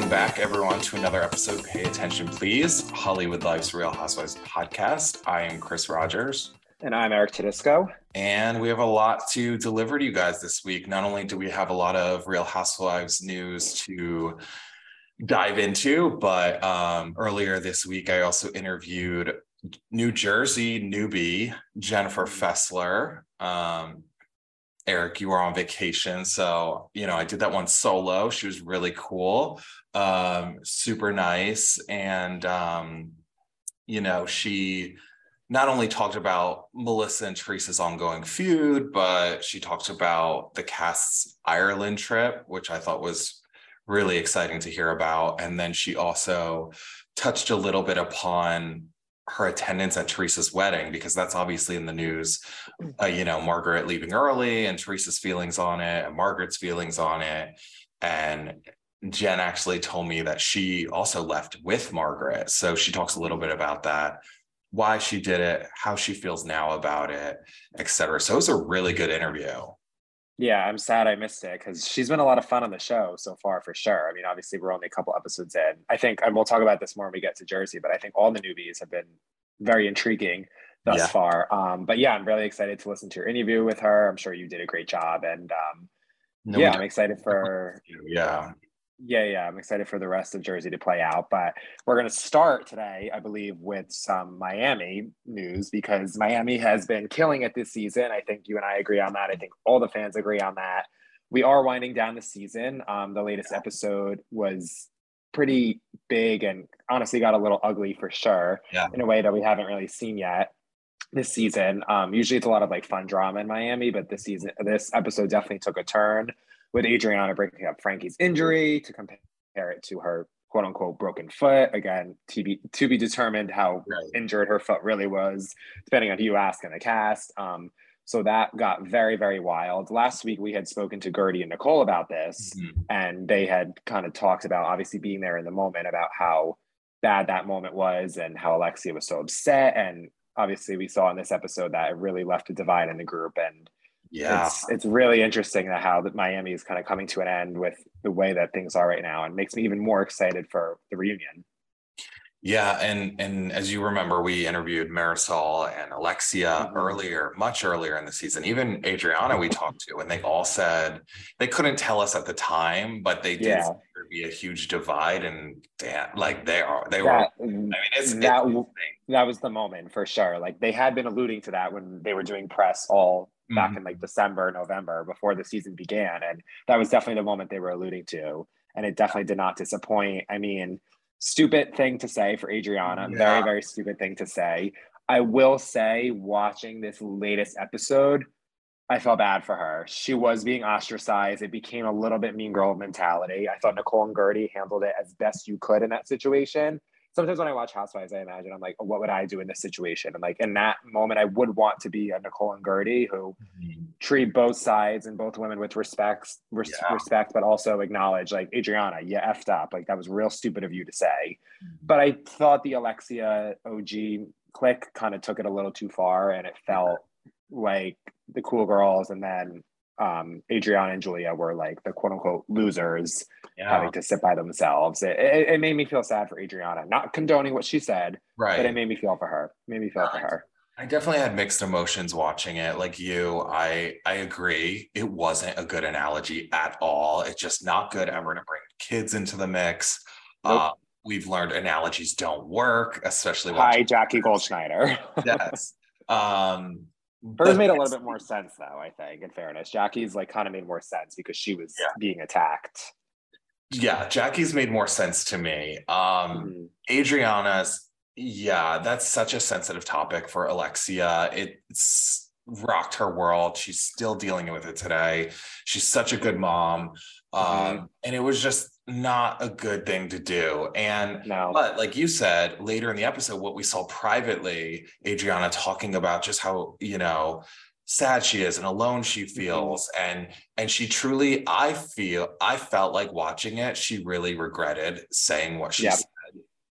Welcome back, everyone, to another episode of Pay Attention Please, Hollywood Life's Real Housewives podcast. I am Chris Rogers. And I'm Eric Tedisco. And we have a lot to deliver to you guys this week. Not only do we have a lot of Real Housewives news to dive into, but earlier this week, I also interviewed New Jersey newbie Jennifer Fessler. Eric, you were on vacation, so, you know, I did that one solo. She was really cool, super nice. And, you know, she not only talked about Melissa and Teresa's ongoing feud, but she talked about the cast's Ireland trip, which I thought was really exciting to hear about. And then she also touched a little bit upon her attendance at Teresa's wedding, because that's obviously in the news, you know, Margaret leaving early and Teresa's feelings on it and Margaret's feelings on it. And Jen actually told me that she also left with Margaret. So she talks a little bit about that, why she did it, how she feels now about it, et cetera. So it was a really good interview. Yeah, I'm sad I missed it because she's been a lot of fun on the show so far, for sure. I mean, obviously, we're only a couple episodes in. I think, and we'll talk about this more when we get to Jersey, but I think all the newbies have been very intriguing thus far. But yeah, I'm really excited to listen to your interview with her. I'm sure you did a great job. And yeah, I'm excited for... I'm excited for the rest of Jersey to play out. But we're going to start today, I believe, with some Miami news, because Miami has been killing it this season. I think you and I agree on that. I think all the fans agree on that. We are winding down the season. The latest episode was pretty big and honestly got a little ugly, for sure, in a way that we haven't really seen yet this season. Usually it's a lot of like fun drama in Miami, but this episode definitely took a turn, with Adriana breaking up Frankie's injury to compare it to her quote unquote broken foot. Again, to be determined how injured her foot really was, depending on who you ask in the cast. So that got very, very wild. Last week, we had spoken to Gertie and Nicole about this, and they had kind of talked about obviously being there in the moment, about how bad that moment was and how Alexia was so upset. And obviously we saw in this episode that it really left a divide in the group. And it's really interesting that how that Miami is kind of coming to an end with the way that things are right now, and makes me even more excited for the reunion. Yeah, and as you remember, we interviewed Marisol and Alexia much earlier in the season. Even Adriana we talked to, and they all said they couldn't tell us at the time, but they did say there'd be a huge divide. And damn, like they were. I mean, that was the moment, for sure. Like they had been alluding to that when they were doing press all back in like December, November, before the season began. And that was definitely the moment they were alluding to. And it definitely did not disappoint. I mean, stupid thing to say for Adriana. Yeah. Very, very stupid thing to say. I will say, watching this latest episode, I felt bad for her. She was being ostracized. It became a little bit mean girl mentality. I thought Nicole and Gertie handled it as best you could in that situation. Sometimes when I watch Housewives, I imagine, I'm like, oh, what would I do in this situation? And like in that moment, I would want to be a Nicole and Gertie who treat both sides and both women with respect, but also acknowledge, like, Adriana, you effed up. Like, that was real stupid of you to say. But I thought the Alexia OG clique kind of took it a little too far, and it felt like the cool girls, and then Adriana and Julia were like the quote unquote losers, having to sit by themselves. It made me feel sad for Adriana, not condoning what she said, but it made me feel for her. I definitely had mixed emotions watching it. Like you, I agree. It wasn't a good analogy at all. It's just not good ever to bring kids into the mix. Nope. We've learned analogies don't work, especially by Jackie Goldschneider. Yes. Hers made a little bit more sense, though, I think, in fairness. Jackie's like kind of made more sense because she was being attacked. Yeah, Jackie's made more sense to me. Adriana's, Yeah, that's such a sensitive topic for Alexia. It's rocked her world. She's still dealing with it today. She's such a good mom. And it was just not a good thing to do. And but like you said, later in the episode, what we saw privately, Adriana talking about just how, you know, sad she is and alone she feels. And she truly, I felt like watching it, she really regretted saying what she said.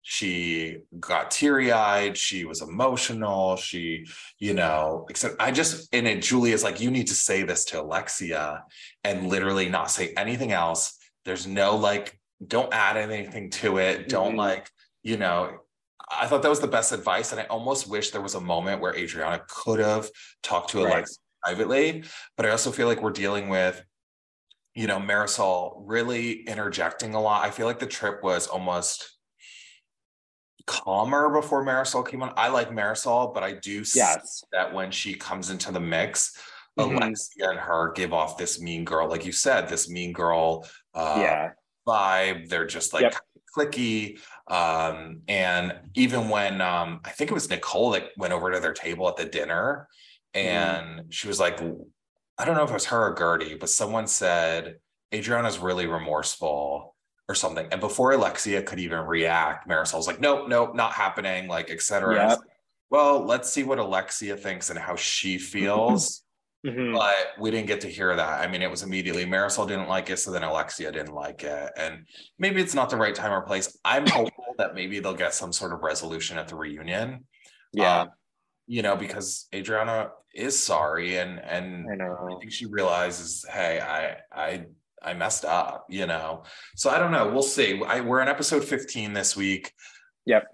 She got teary-eyed, she was emotional, she, you know, except Julia's like, you need to say this to Alexia and literally not say anything else. There's no, like, don't add anything to it. Don't like, you know, I thought that was the best advice. And I almost wish there was a moment where Adriana could have talked to Alexia privately, but I also feel like we're dealing with, you know, Marisol really interjecting a lot. I feel like the trip was almost calmer before Marisol came on. I like Marisol, but I do see that when she comes into the mix, Alexia and her give off this mean girl, like you said, this mean girl vibe. They're just like clicky. And even when I think it was Nicole that went over to their table at the dinner, and she was like, I don't know if it was her or Gertie, but someone said, Adriana's really remorseful, or something. And before Alexia could even react, Marisol's like, nope, not happening, like, et cetera. Yep. Well, let's see what Alexia thinks and how she feels. But we didn't get to hear that. I mean, it was immediately Marisol didn't like it, so then Alexia didn't like it. And maybe it's not the right time or place. I'm hopeful that maybe they'll get some sort of resolution at the reunion. Yeah. You know, because Adriana is sorry. And I think she realizes, hey, I messed up, you know? So I don't know, we'll see. We're on episode 15 this week. Yep,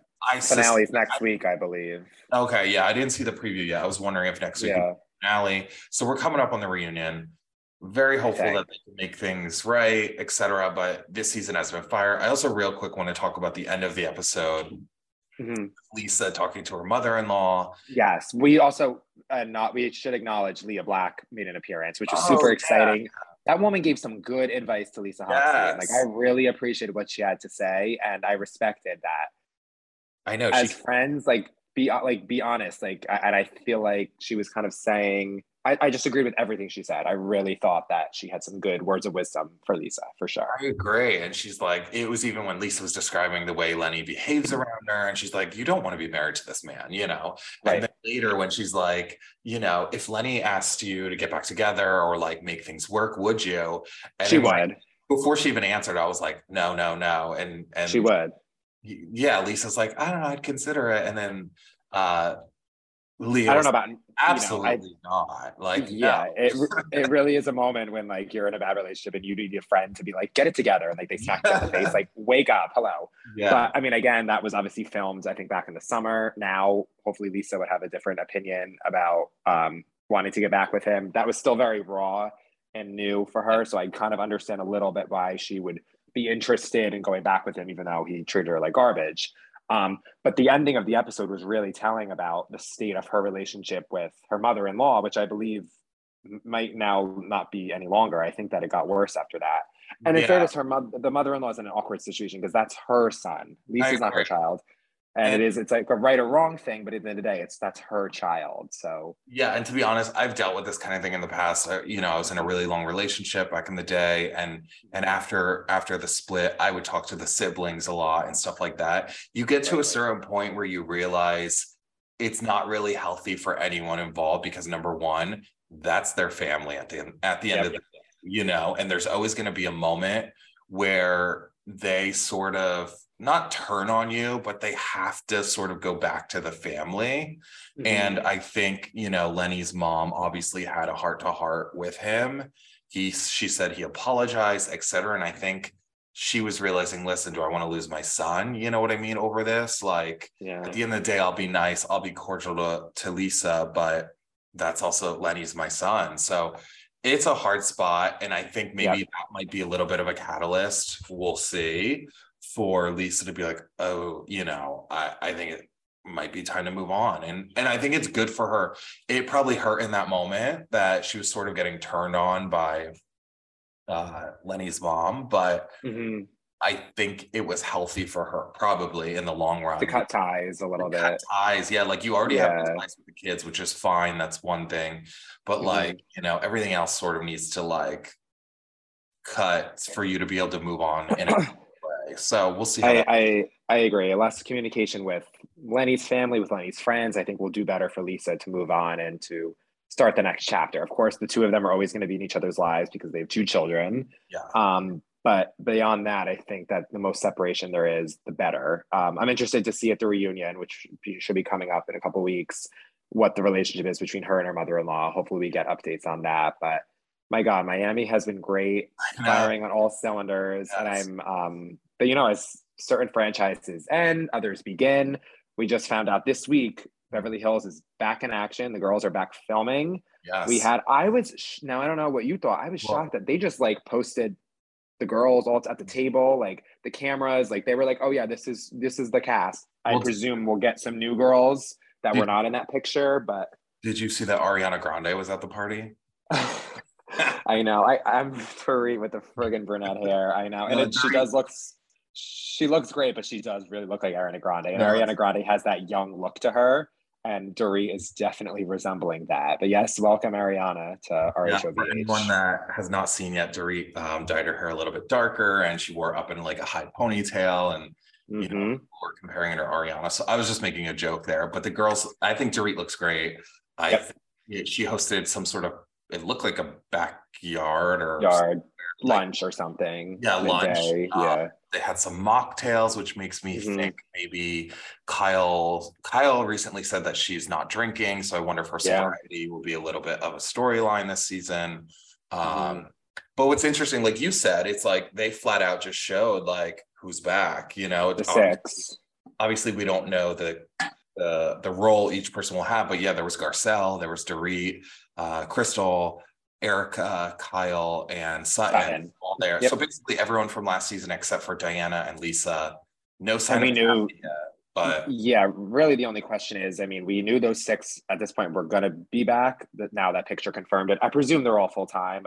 finale's next week, I believe. Okay, yeah, I didn't see the preview yet. I was wondering if next week would be the finale. So we're coming up on the reunion. Very hopeful that they can make things right, et cetera, but this season has been fire. I also real quick want to talk about the end of the episode. Lisa talking to her mother-in-law. Yes, we also, we should acknowledge Leah Black made an appearance, which was super exciting. That woman gave some good advice to Lisa Hopson. Like, I really appreciated what she had to say, and I respected that. I know. As friends, be honest. And I feel like she was kind of saying, I just agreed with everything she said. I really thought that she had some good words of wisdom for Lisa, for sure. I agree. And she's like, it was even when Lisa was describing the way Lenny behaves around her, and she's like, you don't want to be married to this man, you know? Right. And then later when she's like, you know, if Lenny asked you to get back together or like make things work, would you? And she would. Like, before she even answered, I was like, no. And she would. Yeah, Lisa's like, I don't know, I'd consider it. And then Leo's, I don't know about absolutely, you know, not like it really is a moment when like you're in a bad relationship and you need a friend to be like, get it together, and like they smack you in the face, like, wake up, hello. But I mean, again, that was obviously filmed, I think, back in the summer. Now hopefully Lisa would have a different opinion about wanting to get back with him. That was still very raw and new for her, so I kind of understand a little bit why she would be interested in going back with him, even though he treated her like garbage. But the ending of the episode was really telling about the state of her relationship with her mother-in-law, which I believe might now not be any longer. I think that it got worse after that. And in fairness, the mother-in-law is in an awkward situation because that's her son. Lisa's not her child. And it's like a right or wrong thing, but at the end of the day, that's her child. So yeah, and to be honest, I've dealt with this kind of thing in the past. You know, I was in a really long relationship back in the day, and after the split, I would talk to the siblings a lot and stuff like that. You get to a certain point where you realize it's not really healthy for anyone involved, because number one, that's their family at the end of the day, you know, and there's always going to be a moment where they sort of not turn on you, but they have to sort of go back to the family. And I think, you know, Lenny's mom obviously had a heart-to-heart with him. She said he apologized, et cetera. And I think she was realizing, listen, do I want to lose my son? You know what I mean? Over this, like, at the end of the day, I'll be nice, I'll be cordial to Lisa, but that's also, Lenny's my son. So it's a hard spot. And I think maybe that might be a little bit of a catalyst. We'll see. For Lisa to be like, oh, you know, I think it might be time to move on. And I think it's good for her. It probably hurt in that moment that she was sort of getting turned on by Lenny's mom, but I think it was healthy for her probably in the long run. To cut ties a little bit. Cut ties, yeah. Like you already have ties with the kids, which is fine. That's one thing. But like, you know, everything else sort of needs to like cut for you to be able to move on in a way. So we'll see. I agree. Less communication with Lenny's family, with Lenny's friends. I think we'll do better for Lisa to move on and to start the next chapter. Of course, the two of them are always going to be in each other's lives because they have two children. Yeah. But beyond that, I think that the most separation there is, the better. I'm interested to see at the reunion, which should be coming up in a couple of weeks, what the relationship is between her and her mother-in-law. Hopefully we get updates on that. But my God, Miami has been great, firing on all cylinders. Yes. And I'm, but you know, as certain franchises end, others begin. We just found out this week, Beverly Hills is back in action. The girls are back filming. Yes. We had, now I don't know what you thought. I was shocked that they just like posted the girls all at the table, like the cameras, like they were like, oh yeah, this is the cast. I presume we'll get some new girls that were not in that picture, but. Did you see that Ariana Grande was at the party? I know, I'm furry with the friggin' brunette hair, I know. And she looks great, but she does really look like Ariana Grande. And Ariana Grande has that young look to her. And Dorit is definitely resembling that. But yes, welcome Ariana to RHOBH. Yeah, for anyone that has not seen yet, Dorit dyed her hair a little bit darker and she wore up in like a high ponytail and you know, we're comparing it to Ariana. So I was just making a joke there, but the girls, I think Dorit looks great. I think she hosted some sort of, it looked like a backyard or lunch or something. Yeah, lunch. Yeah. They had some mocktails, which makes me think maybe Kyle recently said that she's not drinking. So I wonder if her sobriety will be a little bit of a storyline this season. But what's interesting, like you said, it's like they flat out just showed like who's back, you know. The six. Obviously we don't know the role each person will have, but yeah, there was Garcelle, there was Dorit, Crystal, Erica, Kyle, and Sutton all there. Yep. So basically everyone from last season except for Diana and Lisa. No sign of Kathy yet, but yeah, really the only question is, I mean, we knew those six at this point were gonna be back, but now that picture confirmed it. I presume they're all full time.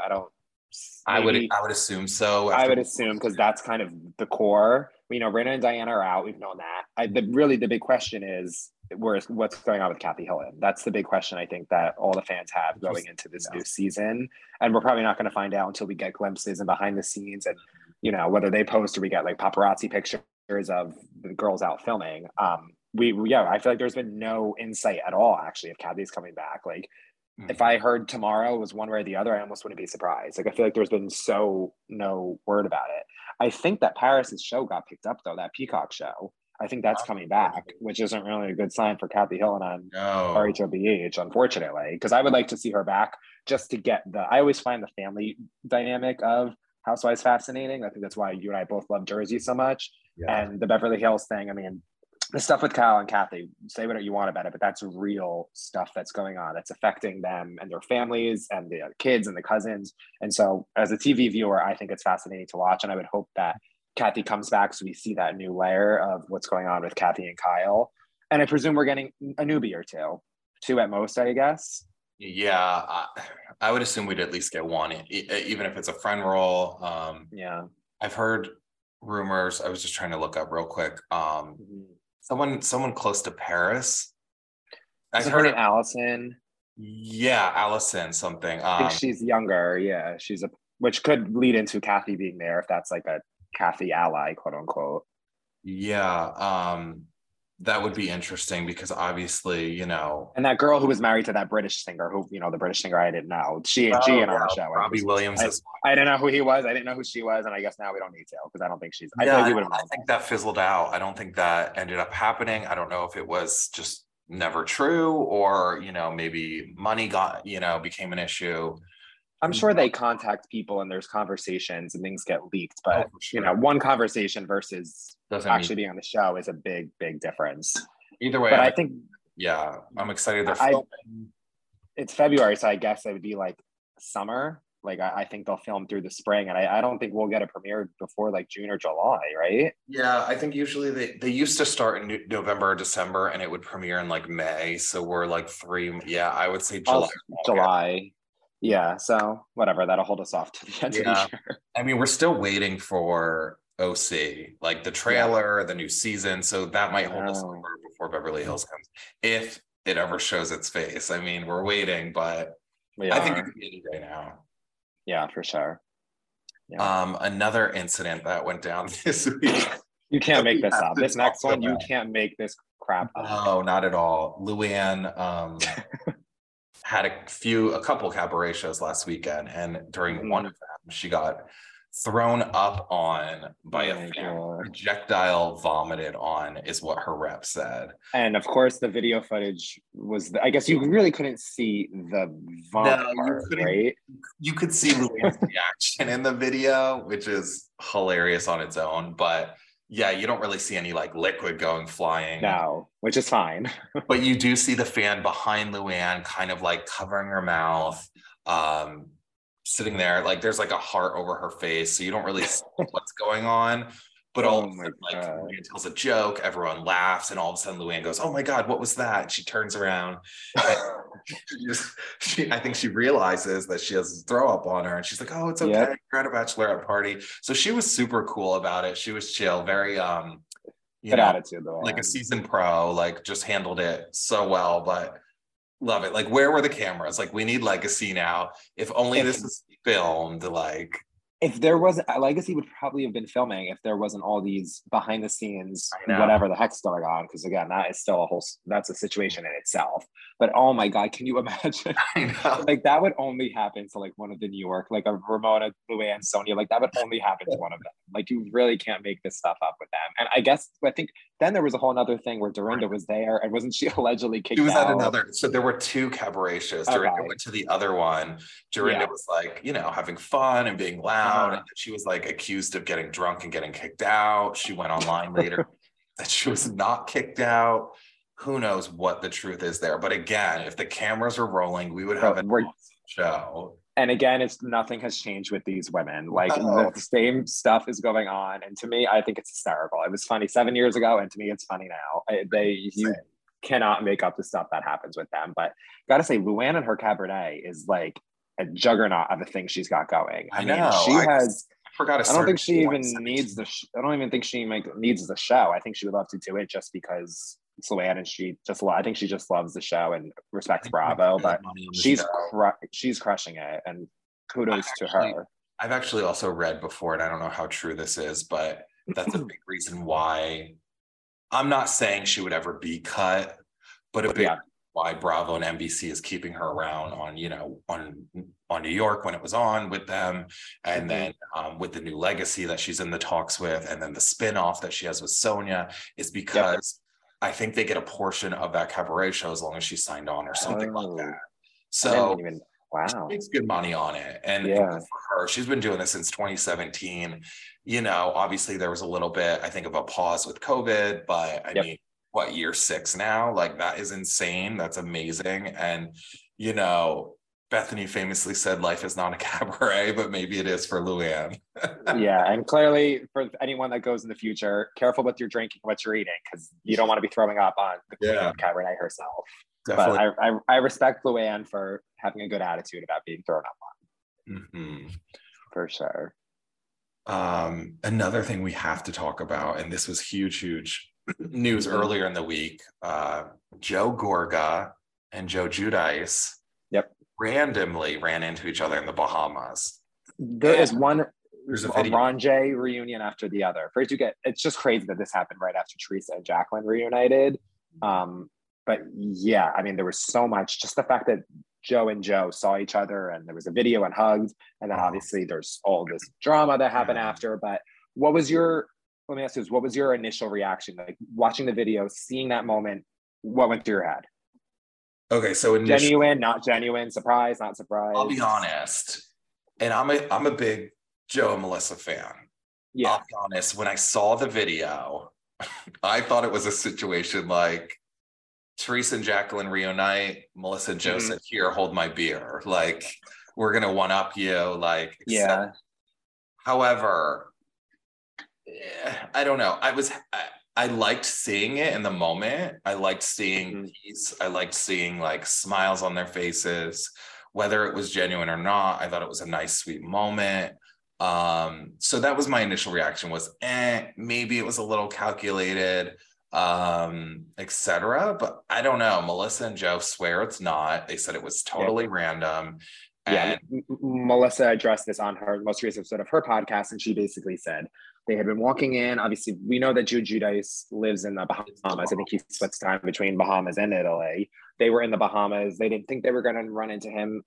I would assume so. I would assume because that's kind of the core. You know, Raina and Diana are out. We've known that. Really the big question is what's going on with Kathy Hilton. That's the big question I think that all the fans have going into this new season. And we're probably not going to find out until we get glimpses and behind the scenes and, you know, whether they post or we get like paparazzi pictures of the girls out filming. I feel like there's been no insight at all actually if Kathy's coming back. Like if I heard tomorrow was one way or the other, I almost wouldn't be surprised. Like I feel like there's been no word about it. I think that Paris's show got picked up though, that Peacock show. I think that's coming back, which isn't really a good sign for Kathy Hilton on RHOBH, unfortunately, because I would like to see her back just to get I always find the family dynamic of Housewives fascinating. I think that's why you and I both love Jersey so much. Yeah. And the Beverly Hills thing, I mean, the stuff with Kyle and Kathy, say what you want about it, but that's real stuff that's going on. That's affecting them and their families and the kids and the cousins. And so as a TV viewer, I think it's fascinating to watch. And I would hope that Kathy comes back so we see that new layer of what's going on with Kathy and Kyle. And I presume we're getting a newbie or two at most, I guess. Yeah, I would assume we'd at least get one, even if it's a friend role. I've heard rumors. I was just trying to look up real quick. Someone close to Paris. I've heard of Allison. Yeah, Allison something. I think she's younger. Yeah, which could lead into Kathy being there if that's like a Kathy ally, quote unquote. Yeah, that would be interesting because obviously, you know, and that girl who was married to that British singer, who you know, the British singer, I didn't know. She and our show. Robbie Williams. I didn't know who he was. I didn't know who she was, and I guess now we don't need to because I don't think she's. Yeah, I think that fizzled out. I don't think that ended up happening. I don't know if it was just never true or you know maybe money got became an issue. I'm sure they contact people and there's conversations and things get leaked, but you know, one conversation versus being on the show is a big, big difference. Either way, but I think, yeah, I'm excited they're filming. It's February, so I guess it would be like summer. Like I think they'll film through the spring, and I don't think we'll get a premiere before like June or July, right? Yeah, I think usually they used to start in November or December, and it would premiere in like May. So we're like three. Yeah, I would say July. Yeah, so whatever, that'll hold us off to the end of the year. I mean, we're still waiting for OC, like the trailer, the new season. So that might hold us over before Beverly Hills comes, if it ever shows its face. I mean, we're waiting, but I think it could be any day now. Yeah, for sure. Yeah. Another incident that went down this week. You can't make this up. This next one, you can't make this crap up. No, not at all. Luann had a couple cabaret shows last weekend, and during one of them, she got thrown up on by a fan. Projectile vomited on is what her rep said, and of course the video footage was I guess you really couldn't see the vomit right? You could see Louis' reaction in the video, which is hilarious on its own, but you don't really see any like liquid going flying. No, which is fine. But you do see the fan behind Luann kind of like covering her mouth, sitting there, like there's like a heart over her face, so you don't really see what's going on. But all of a sudden, like Luann tells a joke, everyone laughs, and all of a sudden Luann goes, "Oh my God, what was that?" And she turns around. I think she realizes that she has throw up on her, and she's like, "Oh, it's okay. You're at a bachelorette party." So she was super cool about it. She was chill, very good attitude, though, like a seasoned pro, like just handled it so well. But love it. Like, where were the cameras? Like, we need Legacy now. If only this was filmed, like. If there wasn't, Legacy would probably have been filming if there wasn't all these behind the scenes, whatever the heck's going on. Because again, that is still that's a situation in itself. But oh my God, can you imagine? I know. Like, that would only happen to like one of the New York, like a Ramona, Luann, Sonja, like that would only happen to one of them. Like, you really can't make this stuff up with them. And I think then there was a whole other thing where Dorinda was there, and wasn't she allegedly kicked out? She was at another, so there were two cabaret shows. Dorinda went to the other one. Dorinda was like, having fun and being loud. And she was like accused of getting drunk and getting kicked out. She went online later that she was not kicked out. Who knows what the truth is there? But again, if the cameras were rolling, we would have an awesome show. And again, nothing has changed with these women. Like, the same stuff is going on. And to me, I think it's hysterical. It was funny 7 years ago, and to me, it's funny now. You cannot make up the stuff that happens with them. But gotta say, Luann and her cabaret is like a juggernaut of a thing she's got going. I don't even think she needs the show. I think she would love to do it just because it's Luann, and I think she just loves the show and respects Bravo. But she's crushing it, and kudos to her. I've actually also read before, and I don't know how true this is, but that's a big reason why. I'm not saying she would ever be cut, but a big. Yeah. Why Bravo and NBC is keeping her around on, on New York when it was on with them. And then with the new Legacy that she's in the talks with, and then the spinoff that she has with Sonja, is because I think they get a portion of that cabaret show as long as she signed on or something like that. So she makes good money on it. And for her, she's been doing this since 2017. Obviously there was a little bit, I think, of a pause with COVID, but I mean, what, year 6 now? Like, that is insane. That's amazing. And Bethany famously said life is not a cabaret, but maybe it is for Luann. And clearly, for anyone that goes in the future, careful with your drinking, what you're eating, because you don't want to be throwing up on the cabaret herself. Definitely. But I respect Luann for having a good attitude about being thrown up on. Mm-hmm. For sure. Another thing we have to talk about, and this was huge news earlier in the week, Joe Gorga and Joe Giudice randomly ran into each other in the Bahamas. There's a Ronjay reunion after the other. It's just crazy that this happened right after Teresa and Jacqueline reunited. But yeah, I mean, there was so much, just the fact that Joe and Joe saw each other, and there was a video and hugged, and then obviously there's all this drama that happened after. But let me ask you this, what was your initial reaction? Like, watching the video, seeing that moment, what went through your head? Okay, so genuine, not genuine, surprise, not surprise. I'll be honest, and I'm a big Joe and Melissa fan. Yeah. I'll be honest, when I saw the video, I thought it was a situation like Teresa and Jacqueline reunite, Melissa and Joe said, "Here, hold my beer. Like, we're gonna one-up you." Like, However, I don't know. I liked seeing it in the moment. I liked seeing peace. I liked seeing like smiles on their faces, whether it was genuine or not. I thought it was a nice, sweet moment. So that was my initial reaction was, maybe it was a little calculated, etc. But I don't know. Melissa and Joe swear it's not. They said it was totally random. And Melissa addressed this on her most recent episode of her podcast, and she basically said they had been walking in. Obviously, we know that Joe Giudice lives in the Bahamas. I think he splits time between Bahamas and Italy. They were in the Bahamas. They didn't think they were going to run into him.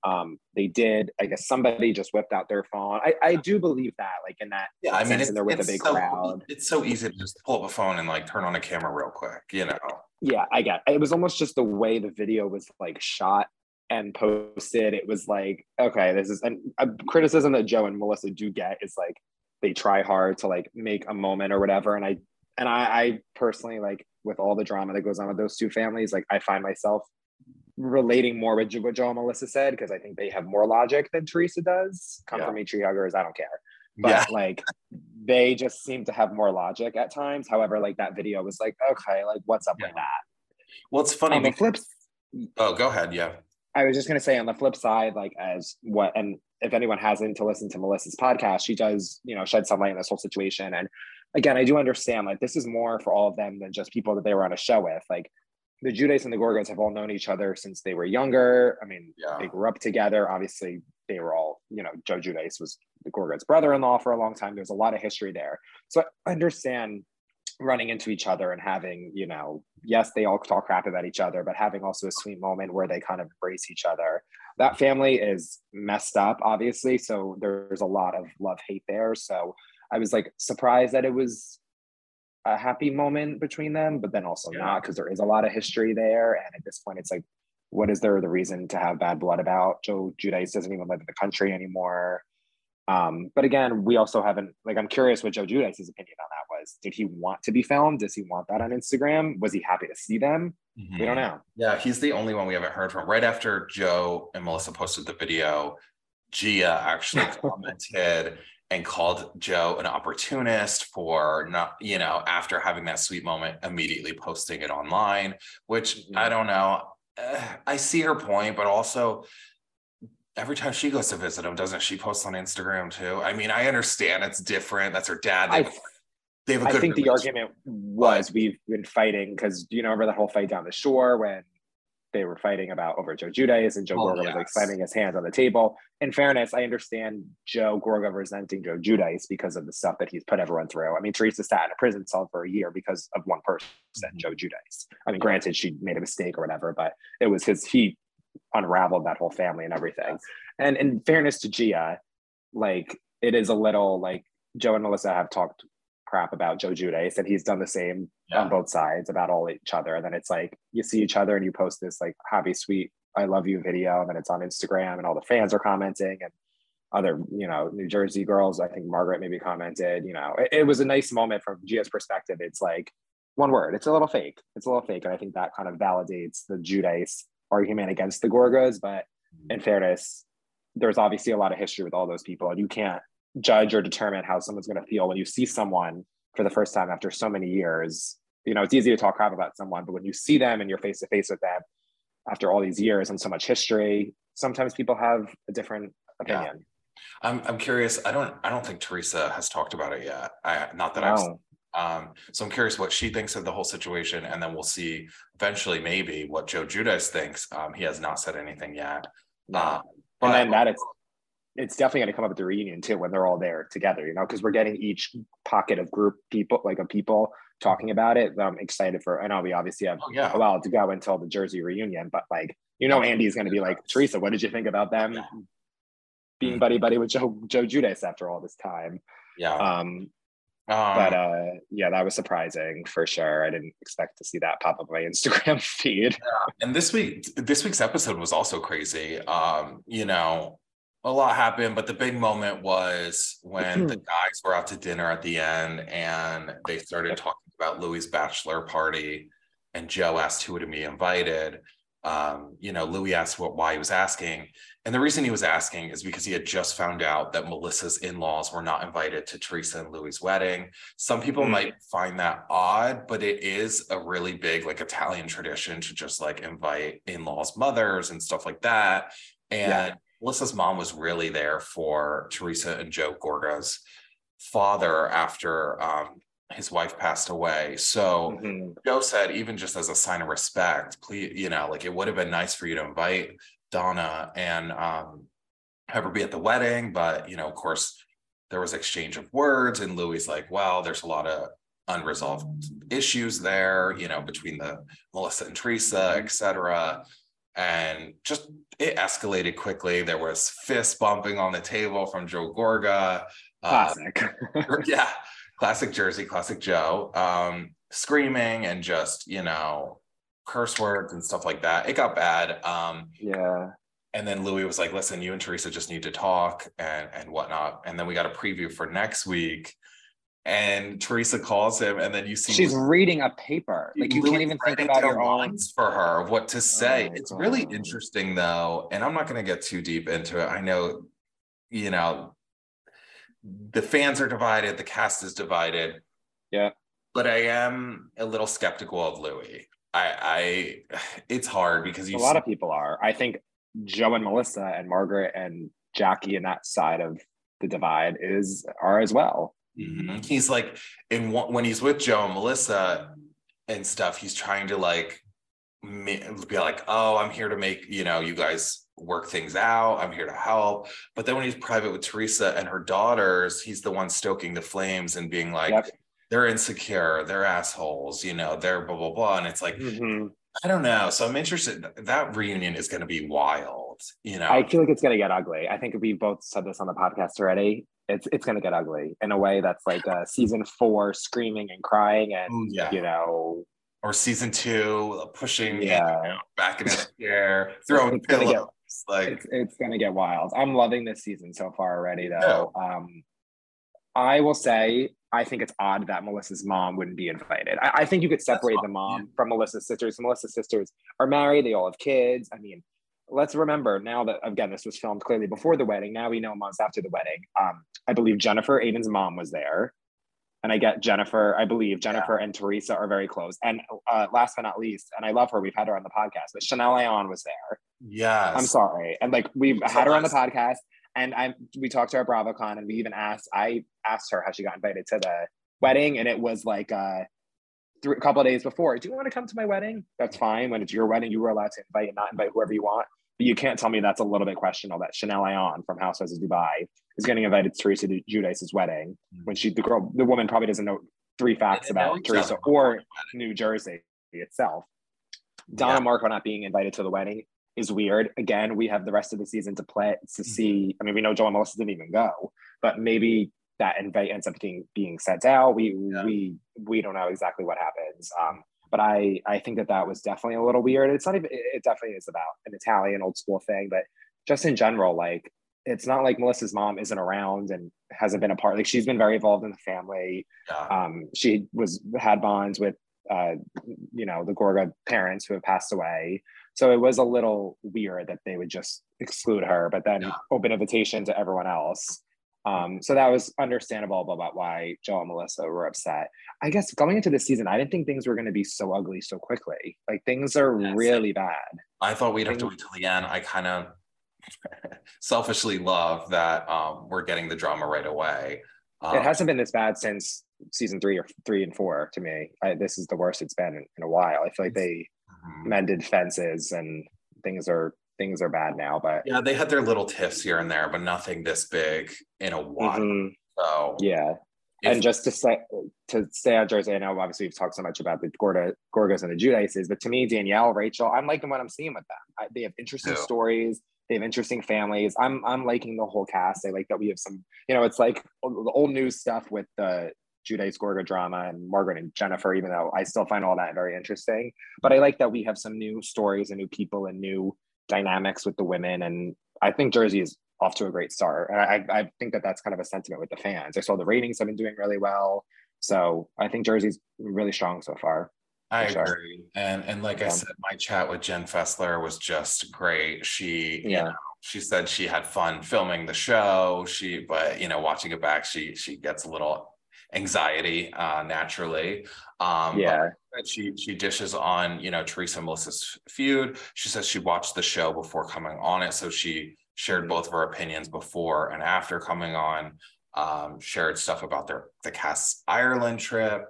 They did. I guess somebody just whipped out their phone. I do believe that, like, in that sense, I mean, and they're with a big crowd. It's so easy to just pull up a phone and, like, turn on a camera real quick, you know? Yeah, I get it. It was almost just the way the video was, like, shot and posted. It was like, okay, this is a criticism that Joe and Melissa do get is, like, they try hard to, like, make a moment or whatever. And I personally, like, with all the drama that goes on with those two families, like, I find myself relating more with what Joe and Melissa said, because I think they have more logic than Teresa does. Come from me, tree huggers, I don't care. But like, they just seem to have more logic at times. However, like, that video was like, okay, like, what's up with that? Well, it's funny. On the flip, oh, go ahead. Yeah. I was just going to say, on the flip side, like, as what, and if anyone hasn't to listen to Melissa's podcast, she does, you know, shed some light on this whole situation. And again, I do understand, like, this is more for all of them than just people that they were on a show with. Like, the Giudice and the Gorgas have all known each other since they were younger. I mean, they grew up together. Obviously, they were all, you know, Joe Giudice was the Gorgas' brother-in-law for a long time. There's a lot of history there. So I understand running into each other and having, you know, yes, they all talk crap about each other, but having also a sweet moment where they kind of embrace each other. That family is messed up, obviously. So there's a lot of love-hate there. So I was, like, surprised that it was a happy moment between them, but then also not, because there is a lot of history there. And at this point, it's like, what is there the reason to have bad blood about? Joe Giudice doesn't even live in the country anymore. But again, we also haven't, like, I'm curious what Joe Giudice's opinion on that was. Did he want to be filmed? Does he want that on Instagram? Was he happy to see them? We don't know. Yeah, he's the only one we haven't heard from. Right after Joe and Melissa posted the video, Gia actually commented and called Joe an opportunist for not, you know, after having that sweet moment, immediately posting it online, which I don't know. I see her point, but also, every time she goes to visit him, doesn't she post on Instagram too? I mean, I understand it's different. That's her dad. They have a good, I think, the argument was, we've been fighting because, you know, remember that whole fight down the shore when they were fighting about over Joe Giudice, and Joe Gorga was, like, slamming his hands on the table. In fairness, I understand Joe Gorga resenting Joe Giudice because of the stuff that he's put everyone through. I mean, Teresa sat in a prison cell for a year because of one person, Joe Giudice. I mean, granted, she made a mistake or whatever, but it was his, he unraveled that whole family and everything. And in fairness to Gia, like, it is a little, like, Joe and Melissa have talked crap about Joe Giudice, and he's done the same on both sides about all each other. And then it's like, you see each other and you post this, like, happy, sweet, I love you video, and then it's on Instagram and all the fans are commenting, and other, you know, New Jersey girls, I think Margaret maybe commented, you know, it was a nice moment from Gia's perspective. It's like, one word, it's a little fake. It's a little fake. And I think that kind of validates the Giudice argument against the Gorgas, but in fairness, there's obviously a lot of history with all those people, and you can't judge or determine how someone's going to feel when you see someone for the first time after so many years. You know, it's easy to talk crap about someone, but when you see them and you're face to face with them after all these years and so much history, sometimes people have a different opinion. I'm curious. I don't think Teresa has talked about it yet. So I'm curious what she thinks of the whole situation, and then we'll see eventually maybe what Joe Giudice thinks. He has not said anything yet. But and then that it's definitely going to come up at the reunion too, when they're all there together, you know, because we're getting each pocket of group people, like, of people talking about it. I'm excited for, and we obviously have a while to go until the Jersey reunion, but, like, you know, Andy's going to be like, Teresa, what did you think about them being buddy with Joe Giudice after all this time? But that was surprising for sure. I didn't expect to see that pop up on my Instagram feed. And this week's episode was also crazy. You know, a lot happened, but the big moment was when the guys were out to dinner at the end, and they started talking about Louis' bachelor party, and Joe asked who would be invited. You know, Louis asked why he was asking. And the reason he was asking is because he had just found out that Melissa's in-laws were not invited to Teresa and Louis' wedding. Some people might find that odd, but it is a really big, like, Italian tradition to just, like, invite in-laws' mothers and stuff like that. And Melissa's mom was really there for Teresa and Joe Gorga's father after his wife passed away. So Joe said, even just as a sign of respect, please, you know, like, it would have been nice for you to invite Donna and have her be at the wedding. But, you know, of course, there was exchange of words, and Louis like, well, there's a lot of unresolved issues there, you know, between the Melissa and Teresa, etc. And just, it escalated quickly. There was fist bumping on the table from Joe Gorga. Classic. Yeah. Classic Jersey, classic Joe. Screaming and just, you know, curse words and stuff like that. It got bad. Yeah. And then Louis was like, listen, you and Teresa just need to talk and whatnot. And then we got a preview for next week. And Teresa calls him, and then you see she's reading a paper. Like, you can't even think about your lines for her of what to say. It's really interesting, though, and I'm not going to get too deep into it. I know, you know, the fans are divided, the cast is divided. Yeah, but I am a little skeptical of Louis. I it's hard because a lot of people are. I think Joe and Melissa and Margaret and Jackie and that side of the divide are as well. Mm-hmm. He's like, when he's with Joe and Melissa and stuff, he's trying to like be like, oh, I'm here to make, you know, you guys work things out, I'm here to help. But then when he's private with Teresa and her daughters, he's the one stoking the flames and being like, yep, they're insecure, they're assholes, you know, they're blah blah blah. And it's like, I don't know. So I'm interested. That reunion is going to be wild, you know. I feel like it's going to get ugly. I think we both said this on the podcast already. It's going to get ugly in a way that's like a season 4 screaming and crying and, you know. Or season 2 pushing you know, back in his chair, throwing pillows. It's going to get wild. I'm loving this season so far already, though. Yeah. I will say, I think it's odd that Melissa's mom wouldn't be invited. I think you could separate the mom from Melissa's sisters. Melissa's sisters are married. They all have kids. I mean, let's remember now that, again, this was filmed clearly before the wedding. Now we know months after the wedding. I believe Jennifer Aiden's mom was there. And I believe Jennifer and Teresa are very close. And last but not least, and I love her, we've had her on the podcast, but Chanel Ayan was there. Yes. I'm sorry. And like, we've had her on the podcast. And we talked to her at BravoCon, and we even asked her how she got invited to the wedding. And it was like a couple of days before, do you want to come to my wedding? That's fine. When it's your wedding, you were allowed to invite and not invite whoever you want. But you can't tell me that's a little bit questionable that Chanel Ayan from Housewives of Dubai is getting invited to Teresa Giudice's wedding when the woman probably doesn't know 3 facts about Teresa or New Jersey itself. Donna Marko not being invited to the wedding is weird. Again, we have the rest of the season to see. I mean, we know Joe and Melissa didn't even go, but maybe that invite ends up being sent out. We don't know exactly what happens. But I think that was definitely a little weird. It's not even, it definitely is about an Italian old school thing, but just in general, like, it's not like Melissa's mom isn't around and hasn't been a part. Like, she's been very involved in the family. Yeah. She had bonds with, you know, the Gorga parents who have passed away. So it was a little weird that they would just exclude her, but then open invitation to everyone else. So that was understandable about why Joe and Melissa were upset. I guess going into this season, I didn't think things were going to be so ugly so quickly. Like, things are really bad. I thought we'd have to wait till the end. I kind of selfishly love that we're getting the drama right away. It hasn't been this bad since season 3 or 3 and 4 to me. This is the worst it's been in a while. I feel like they mended fences and things are bad now, but yeah, they had their little tiffs here and there, but nothing this big in a while. So yeah, and just to stay on Jersey, I know obviously we've talked so much about the Gorgas and the Giudices, but to me, Danielle, Rachel, I'm liking what I'm seeing with them. They have interesting stories. They have interesting families. I'm liking the whole cast. I like that we have some, you know, it's like the old news stuff with the Giudice Gorga drama and Margaret and Jennifer, even though I still find all that very interesting. But I like that we have some new stories and new people and new dynamics with the women. And I think Jersey is off to a great start. And I think that's kind of a sentiment with the fans. I saw the ratings have been doing really well. So I think Jersey's really strong so far. I agree. And like I said, my chat with Jen Fessler was just great. She, you know, she said she had fun filming the show. But you know, watching it back, she gets a little anxiety naturally. She dishes on, you know, Teresa and Melissa's feud. She says she watched the show before coming on it. So she shared both of our opinions before and after coming on, shared stuff about the cast's Ireland trip,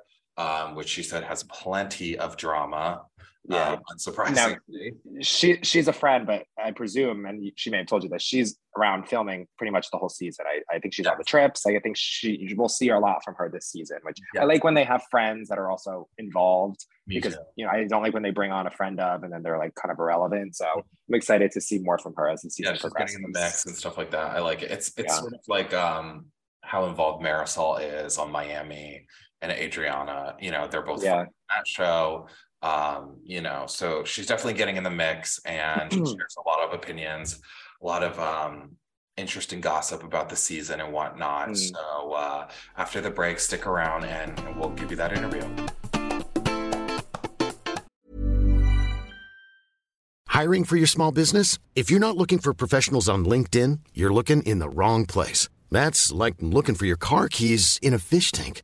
which she said has plenty of drama. Yeah, unsurprisingly. Now, she's a friend, but I presume, and she may have told you that she's around filming pretty much the whole season. I think she's on the trips. Like, I think we'll see a lot from her this season, which I like when they have friends that are also involved. Me too. You know, I don't like when they bring on a friend of and then they're like kind of irrelevant. So I'm excited to see more from her as the season progresses. Getting in the mix and stuff like that. I like it. It's sort of like how involved Marisol is on Miami and Adriana. You know, they're both on that show. You know, so she's definitely getting in the mix, and she shares a lot of opinions, a lot of interesting gossip about the season and whatnot. So after the break, stick around and we'll give you that interview. Hiring for your small business? If you're not looking for professionals on LinkedIn, you're looking in the wrong place. That's like looking for your car keys in a fish tank.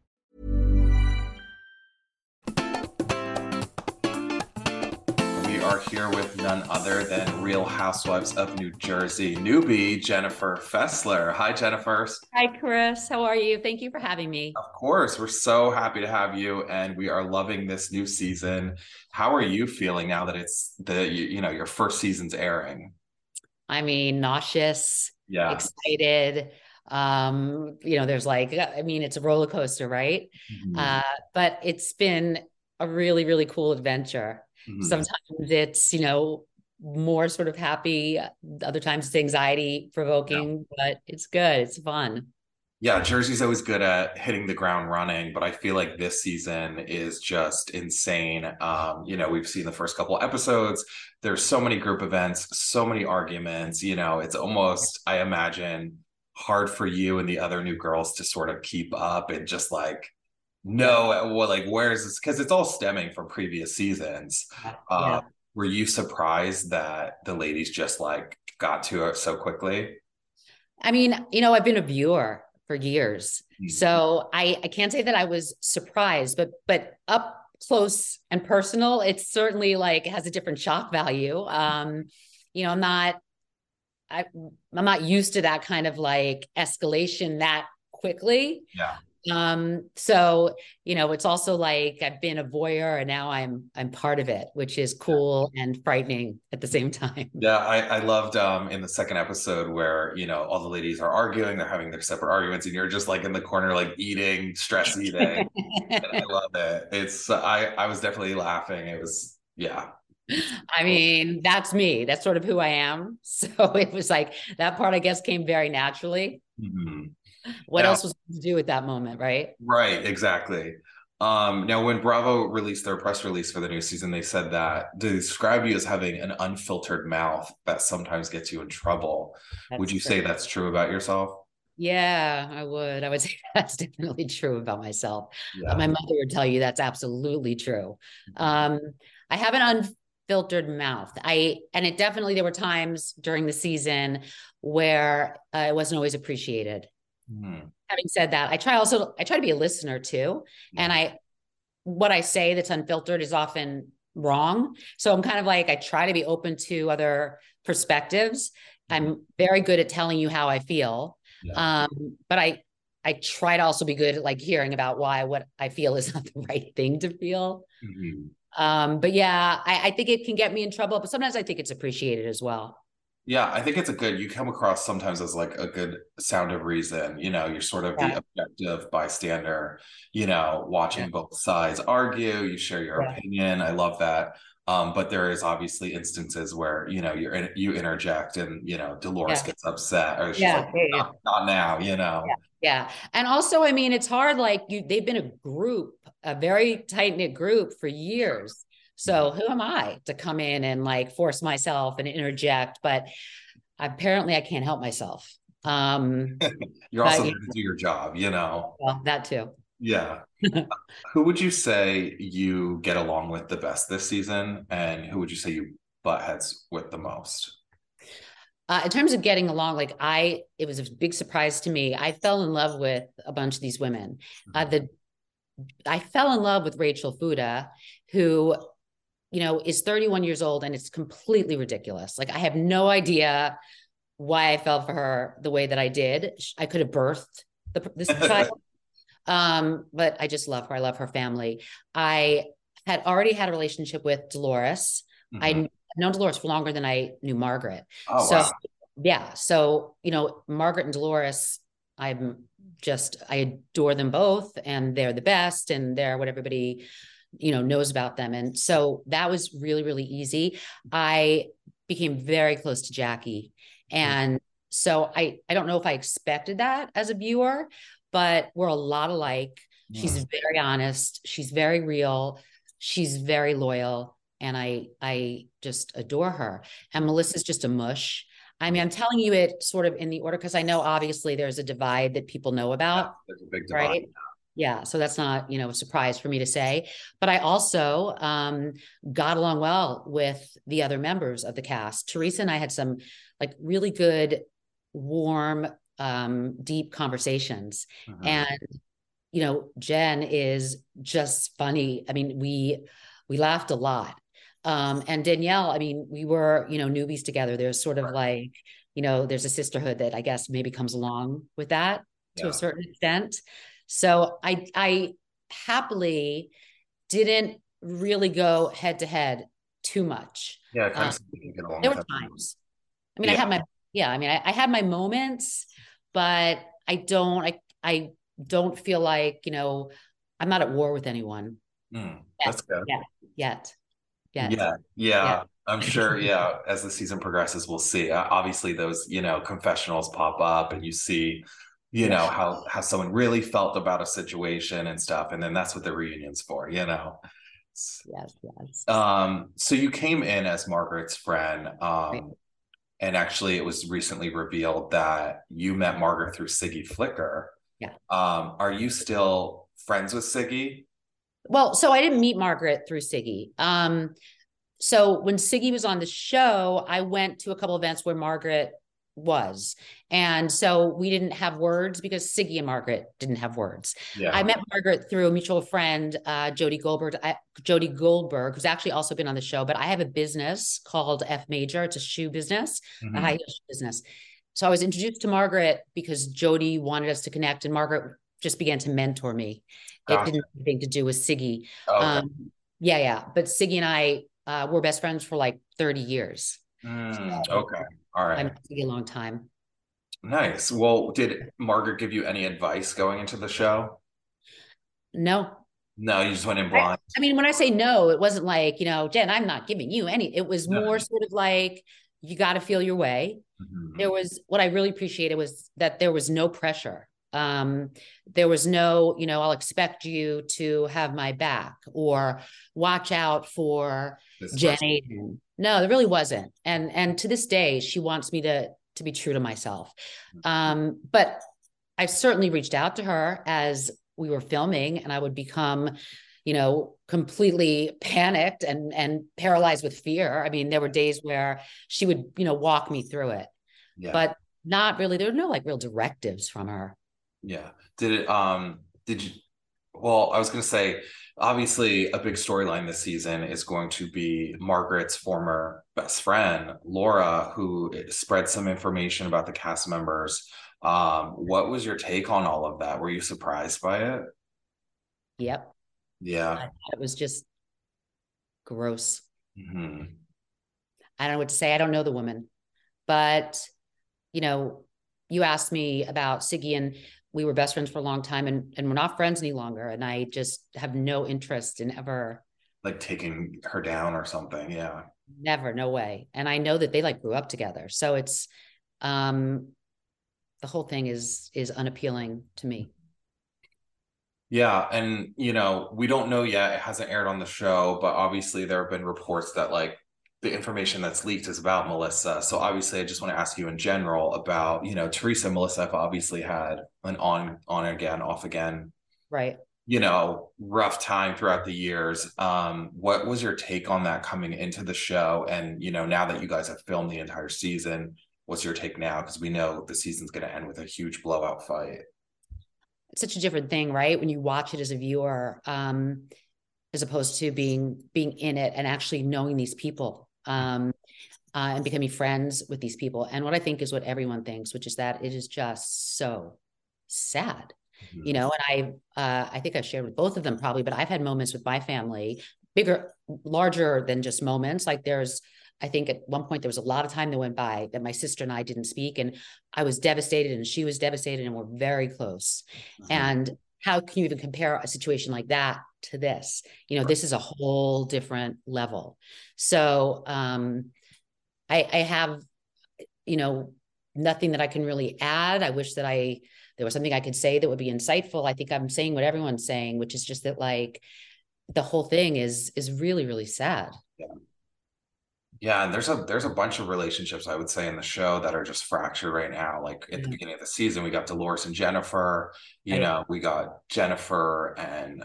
Here with none other than Real Housewives of New Jersey newbie Jennifer Fessler. Hi, Jennifer. Hi, Chris. How are you? Thank you for having me. Of course. We're so happy to have you, and we are loving this new season. How are you feeling now that it's your first season's airing? I mean, nauseous, excited. There's it's a roller coaster, right? Mm-hmm. But it's been a really, really cool adventure. Mm-hmm. Sometimes it's, more sort of happy. Other times it's anxiety provoking, but it's good. It's fun. Yeah. Jersey's always good at hitting the ground running, but I feel like this season is just insane. We've seen the first couple episodes. There's so many group events, so many arguments, it's almost, I imagine, hard for you and the other new girls to sort of keep up and just where is this? Because it's all stemming from previous seasons. Were you surprised that the ladies just got to it so quickly? I mean, I've been a viewer for years, so I can't say that I was surprised, but up close and personal, it's certainly it has a different shock value. I'm not used to that kind of escalation that quickly. Yeah. It's also I've been a voyeur and now I'm part of it, which is cool and frightening at the same time. Yeah. I loved, in the second episode where, all the ladies are arguing, they're having their separate arguments and you're just in the corner, eating, stress eating. And I love it. It's, I was definitely laughing. It was, I mean, that's me. That's sort of who I am. So it was that part, I guess, came very naturally. Mm-hmm. What else was to do at that moment, right? Right, exactly. Now, when Bravo released their press release for the new season, they said that they describe you as having an unfiltered mouth that sometimes gets you in trouble. Would you say that's true about yourself? Yeah, I would. I would say that's definitely true about myself. Yeah. My mother would tell you that's absolutely true. I have an unfiltered mouth. It definitely, there were times during the season where it wasn't always appreciated. Mm-hmm. Having said that, I try to be a listener too. Mm-hmm. And what I say that's unfiltered is often wrong. So I'm kind of I try to be open to other perspectives. Mm-hmm. I'm very good at telling you how I feel. Yeah. But I try to also be good at hearing about why what I feel is not the right thing to feel. Mm-hmm. I think it can get me in trouble, but sometimes I think it's appreciated as well. Yeah, I think it's you come across sometimes as a good sound of reason, you're sort of the objective bystander, watching both sides argue, you share your opinion. I love that. But there is obviously instances where, you interject and, Dolores gets upset or she's not now, Yeah. And also, I mean, it's hard, they've been a very tight knit group for years. So who am I to come in and force myself and interject? But apparently I can't help myself. You're also going to do your job, Well, that too. Yeah. Who would you say you get along with the best this season, and who would you say you butt heads with the most? In terms of getting along, it was a big surprise to me. I fell in love with a bunch of these women. I fell in love with Rachel Fuda, who, is 31 years old, and it's completely ridiculous. I have no idea why I fell for her the way that I did. I could have birthed this child. But I just love her. I love her family. I had already had a relationship with Dolores. Mm-hmm. I'd known Dolores for longer than I knew Margaret. Oh, so, wow. Yeah. So, Margaret and Dolores, I adore them both, and they're the best, and they're what everybody, knows about them. And so that was really, really easy. I became very close to Jackie. And so I don't know if I expected that as a viewer, but we're a lot alike. Yeah. She's very honest. She's very real. She's very loyal. And I just adore her. And Melissa's just a mush. I'm telling you it sort of in the order, because I know obviously there's a divide that people know about. There's a big divide. Right? Yeah. So that's not, a surprise for me to say, but I also got along well with the other members of the cast. Teresa and I had some really good, warm, deep conversations. Uh-huh. And, Jen is just funny. We laughed a lot. And Danielle, we were, newbies together. There's sort of there's a sisterhood that I guess maybe comes along with that to a certain extent. So I happily didn't really go head to head too much. Yeah. There were times. I had my, I had my moments, but I don't feel like, I'm not at war with anyone. That's good. Yet. Yeah. I'm sure. Yeah. As the season progresses, we'll see. Obviously those, confessionals pop up, and you see, how someone really felt about a situation and stuff. And then that's what the reunion's for, Yes. So you came in as Margaret's friend, right. And actually it was recently revealed that you met Margaret through Siggy Flicker. Yeah. Are you still friends with Siggy? Well, so I didn't meet Margaret through Siggy. So when Siggy was on the show, I went to a couple events where Margaret was. And so we didn't have words because Siggy and Margaret didn't have words. Yeah. I met Margaret through a mutual friend, Jody Goldberg, who's actually also been on the show, but I have a business called F Major. It's a shoe business, mm-hmm. a high heel business. So I was introduced to Margaret because Jody wanted us to connect, and Margaret just began to mentor me. Gotcha. It didn't have anything to do with Siggy. Okay. But Siggy and I were best friends for 30 years. Okay. All right. I'm taking a long time. Nice. Well, did Margaret give you any advice going into the show? No, you just went in blind. When I say no, it wasn't Jen, I'm not giving you any. It was more sort of you got to feel your way. Mm-hmm. What I really appreciated was that there was no pressure. There was no, I'll expect you to have my back or watch out for Jen Aiden. No, there really wasn't. And to this day, she wants me to be true to myself. But I've certainly reached out to her as we were filming, and I would become, completely panicked and paralyzed with fear. There were days where she would, walk me through it, but not really, there were no real directives from her. Yeah. I was going to say, obviously a big storyline this season is going to be Margaret's former best friend, Laura, who spread some information about the cast members. What was your take on all of that? Were you surprised by it? Yep. Yeah. It was just gross. Mm-hmm. I don't know what to say. I don't know the woman, but you asked me about Siggy, and we were best friends for a long time, and we're not friends any longer. And I just have no interest in ever taking her down or something. Yeah. Never, no way. And I know that they grew up together. So it's, the whole thing is unappealing to me. Yeah. And, we don't know yet. It hasn't aired on the show, but obviously there have been reports that the information that's leaked is about Melissa. So obviously I just want to ask you in general about, Teresa and Melissa have obviously had an on again, off again, right, you know, rough time throughout the years. What was your take on that coming into the show? And, you know, now that you guys have filmed the entire season, what's your take now? Because we know the season's going to end with a huge blowout fight. It's such a different thing, right? When you watch it as a viewer, as opposed to being in it and actually knowing these people, and becoming friends with these people. And what I think is what everyone thinks, which is that it is just so sad, mm-hmm. you know, and I think I've shared with both of them probably, but I've had moments with my family, bigger, larger than just moments. Like there's, I think at one point there was a lot of time that went by that my sister and I didn't speak, and I was devastated and she was devastated and we're very close. Mm-hmm. And how can you even compare a situation like that to this? You know, this is a whole different level. So I have, you know, nothing that I can really add. I wish that there was something I could say that would be insightful. I think I'm saying what everyone's saying, which is just that like the whole thing is really, really sad. Yeah. Yeah, and there's a bunch of relationships, I would say, in the show that are just fractured right now. Like at the beginning of the season, we got Dolores and Jennifer, you know, we got Jennifer and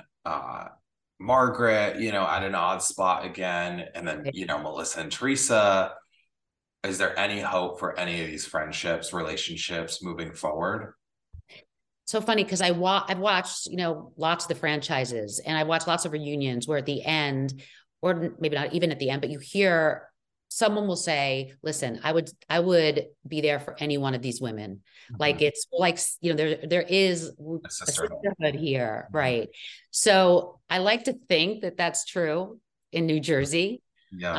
Margaret, you know, at an odd spot again. And then, you know, Melissa and Teresa. Is there any hope for any of these friendships, relationships moving forward? So funny, because I've watched, you know, lots of the franchises, and I've watched lots of reunions where at the end, or maybe not even at the end, but you hear someone will say, listen, I would be there for any one of these women. Mm-hmm. Like it's like, you know, there is a sisterhood here. Mm-hmm. Right. So I like to think that that's true in New Jersey. Yeah.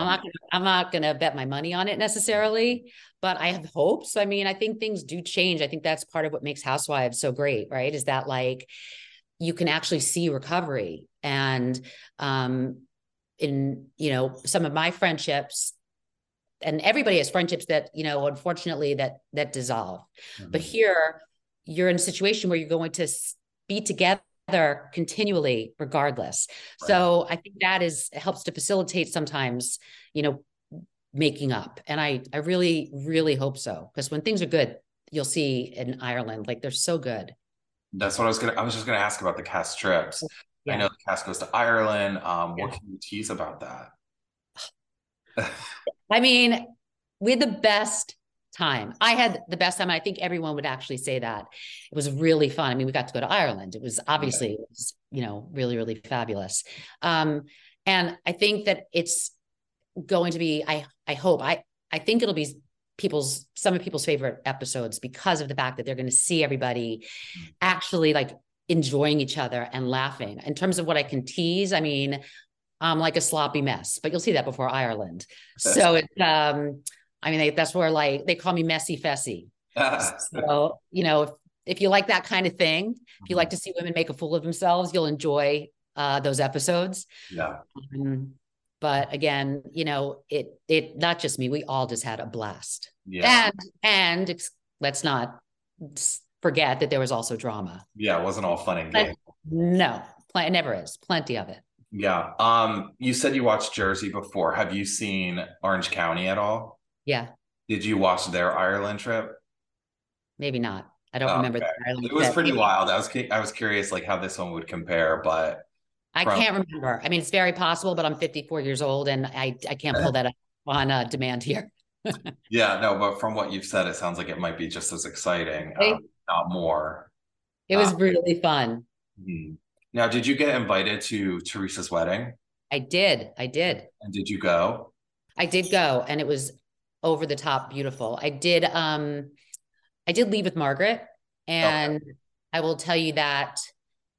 I'm not going to bet my money on it necessarily, but I have hopes. I mean, I think things do change. I think that's part of what makes Housewives so great, right? Is that like, you can actually see recovery. And, in, you know, some of my friendships, and everybody has friendships that, you know, unfortunately that dissolve, mm-hmm. but here you're in a situation where you're going to be together continually regardless. Right. So I think that helps to facilitate sometimes, you know, making up. And I really, really hope so. Because when things are good, you'll see in Ireland, like they're so good. That's what I was just going to ask about the cast trips. Yeah. I know the cast goes to Ireland. What can you tease about that? I mean, we had the best time. I had the best time. I think everyone would actually say that. It was really fun. I mean, we got to go to Ireland. It was obviously, it was, you know, really, really fabulous. And I think that it's going to be, I hope, I think it'll be some of people's favorite episodes because of the fact that they're going to see everybody actually like enjoying each other and laughing. In terms of what I can tease, I mean, I'm like a sloppy mess, but you'll see that before Ireland. So it's, I mean, that's where like, they call me Messy Fessy. So, you know, if you like that kind of thing, if you like to see women make a fool of themselves, you'll enjoy those episodes. Yeah. But again, you know, it, not just me, we all just had a blast. Yeah. And let's not forget that there was also drama. Yeah, it wasn't all fun and games. No, it never is. Plenty of it. Yeah. You said you watched Jersey before. Have you seen Orange County at all? Yeah. Did you watch their Ireland trip? Maybe not. I don't remember. The Ireland trip. It was pretty wild. I was curious like how this one would compare, but I can't remember. I mean, it's very possible, but I'm 54 years old and I can't pull that up on demand here. Yeah, no, but from what you've said, it sounds like it might be just as exciting, not more. It was really fun. Mm-hmm. Now, did you get invited to Teresa's wedding? I did. And did you go? I did go, and it was over the top beautiful. I did leave with Margaret, and I will tell you that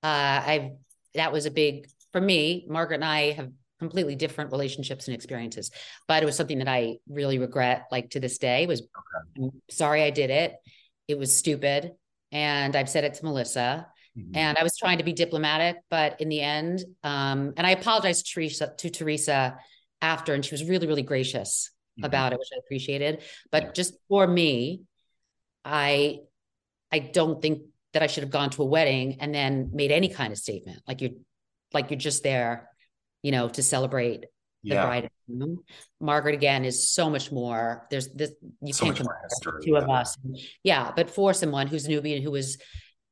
that was a big, for me, Margaret and I have completely different relationships and experiences, but it was something that I really regret, like to this day. I'm sorry I did it. It was stupid. And I've said it to Melissa. Mm-hmm. And I was trying to be diplomatic, but in the end, and I apologized to Teresa after, and she was really, really gracious about it, which I appreciated. But just for me, I don't think that I should have gone to a wedding and then made any kind of statement. Like you're just there, you know, to celebrate the bride. Margaret again is so much more. There's this, you so can't compare history, two of us. Yeah. But for someone who's newbie and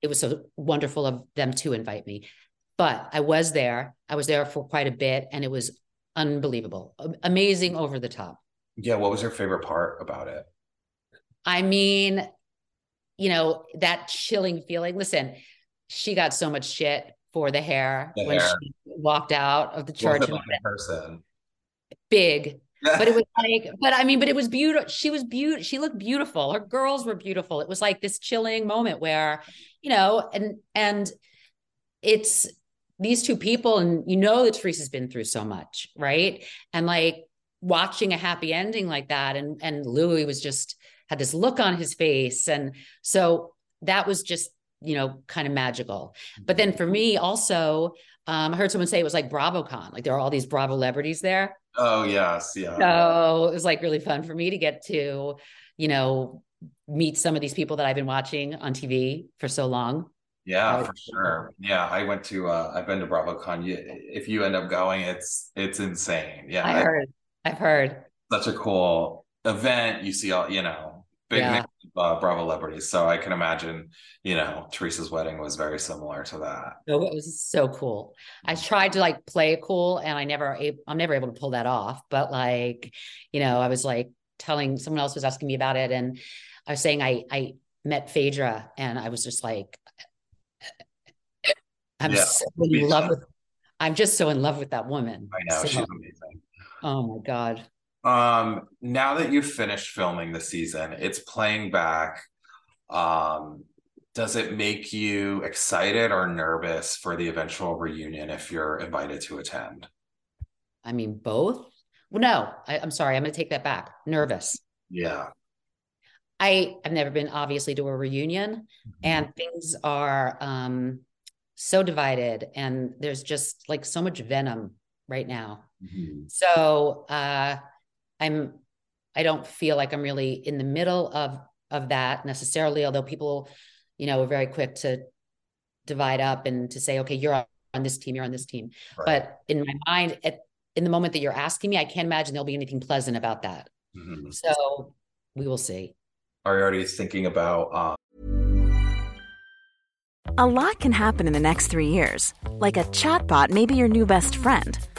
it was so wonderful of them to invite me. But I was there. I was there for quite a bit, and it was unbelievable, amazing, over the top. Yeah. What was your favorite part about it? I mean, you know, that chilling feeling. Listen, she got so much shit for the hair she walked out of the church. Wasn't like a person. Big. But it was like, but it was beautiful. She was beautiful. She looked beautiful. Her girls were beautiful. It was like this chilling moment where, you know, and it's these two people, and you know that Teresa's been through so much, right? And like watching a happy ending like that, and Louis was just had this look on his face, and so that was just, you know, kind of magical. But then for me also, I heard someone say it was like BravoCon, like there are all these Bravo celebrities there. Oh yes, yeah. So it was like really fun for me to get to, you know, meet some of these people that I've been watching on TV for so long. Yeah, for sure. Yeah, I went to. I've been to BravoCon. If you end up going, it's insane. Yeah, I've heard. Such a cool event. You see all, you know, big Bravo celebrities. So I can imagine, you know, Teresa's wedding was very similar to that. So it was so cool. I tried to like play it cool, and I'm never able to pull that off. But like, you know, I was like telling someone else was asking me about it, and I was saying I met Phaedra, and I was just like, I'm just so in love with that woman. I know, she's amazing. Oh my God. Now that you've finished filming the season, it's playing back. Does it make you excited or nervous for the eventual reunion if you're invited to attend? I mean, both. Well, no, I'm sorry. I'm going to take that back. Nervous. Yeah. I've never been obviously to a reunion, and things are, so divided, and there's just like so much venom right now. So I don't feel like I'm really in the middle of that necessarily, although people, you know, are very quick to divide up and to say, okay, you're on this team, you're on this team. Right. But in my mind, in the moment that you're asking me, I can't imagine there'll be anything pleasant about that. So we will see. Are you already thinking about A lot can happen in the next 3 years. Like a chatbot may be your new best friend.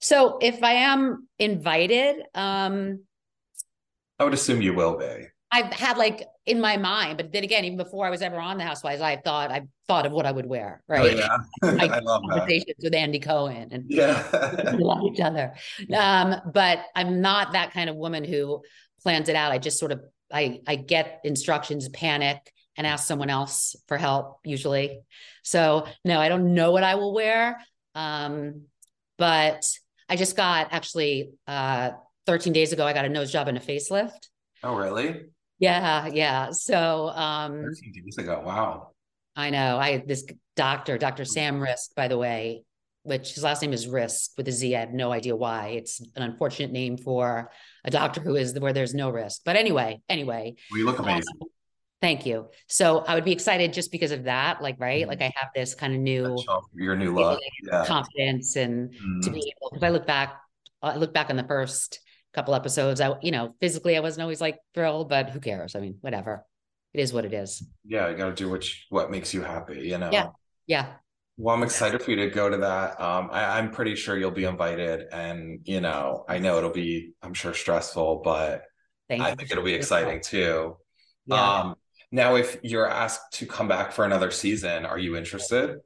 So if I am invited, I would assume you will be. I've had like in my mind, but then again, even before I was ever on The Housewives, I thought of what I would wear. Right. Oh, yeah. I love conversations with Andy Cohen and we love each other. But I'm not that kind of woman who plans it out. I just sort of, I get instructions, panic, and ask someone else for help usually. So no, I don't know what I will wear. But I just got 13 days ago, I got a nose job and a facelift. Oh, really? Yeah. Yeah. So, 13 days ago. Wow. I know. I had this doctor, Dr. Sam Risk, by the way, which his last name is Risk with a Z. I have no idea why. It's an unfortunate name for a doctor who is where there's no risk, but anyway, well, you look amazing. Thank you. So I would be excited just because of that. Like, right. Like I have this kind of your new look, confidence and to be able, because I look back on the first couple episodes, physically I wasn't always like thrilled, but who cares? I mean, whatever. It is what it is. Yeah. You got to do what makes you happy, you know? Yeah. Yeah. Well, I'm excited for you to go to that. I'm pretty sure you'll be invited, and, you know, I know it'll be, I'm sure, stressful, but I think it'll be exciting too. Yeah. Now, if you're asked to come back for another season, are you interested?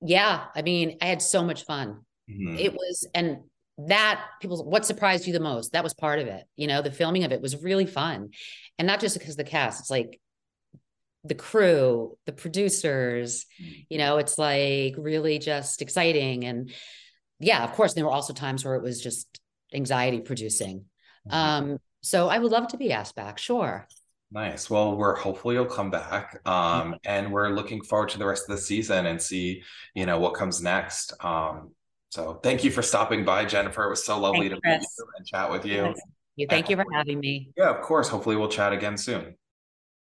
Yeah. I mean, I had so much fun. It was, and that people, what surprised you the most? That was part of it. You know, the filming of it was really fun. And not just because of the cast, it's like the crew, the producers, you know, it's like really just exciting. And yeah, of course, there were also times where it was just anxiety producing. So I would love to be asked back. Sure. Nice. Well, we're hopeful you'll come back. And we're looking forward to the rest of the season and see, you know, what comes next. So thank you for stopping by, Jennifer. It was so lovely to meet you and chat with you. Thank you for having me. Yeah, of course. Hopefully we'll chat again soon.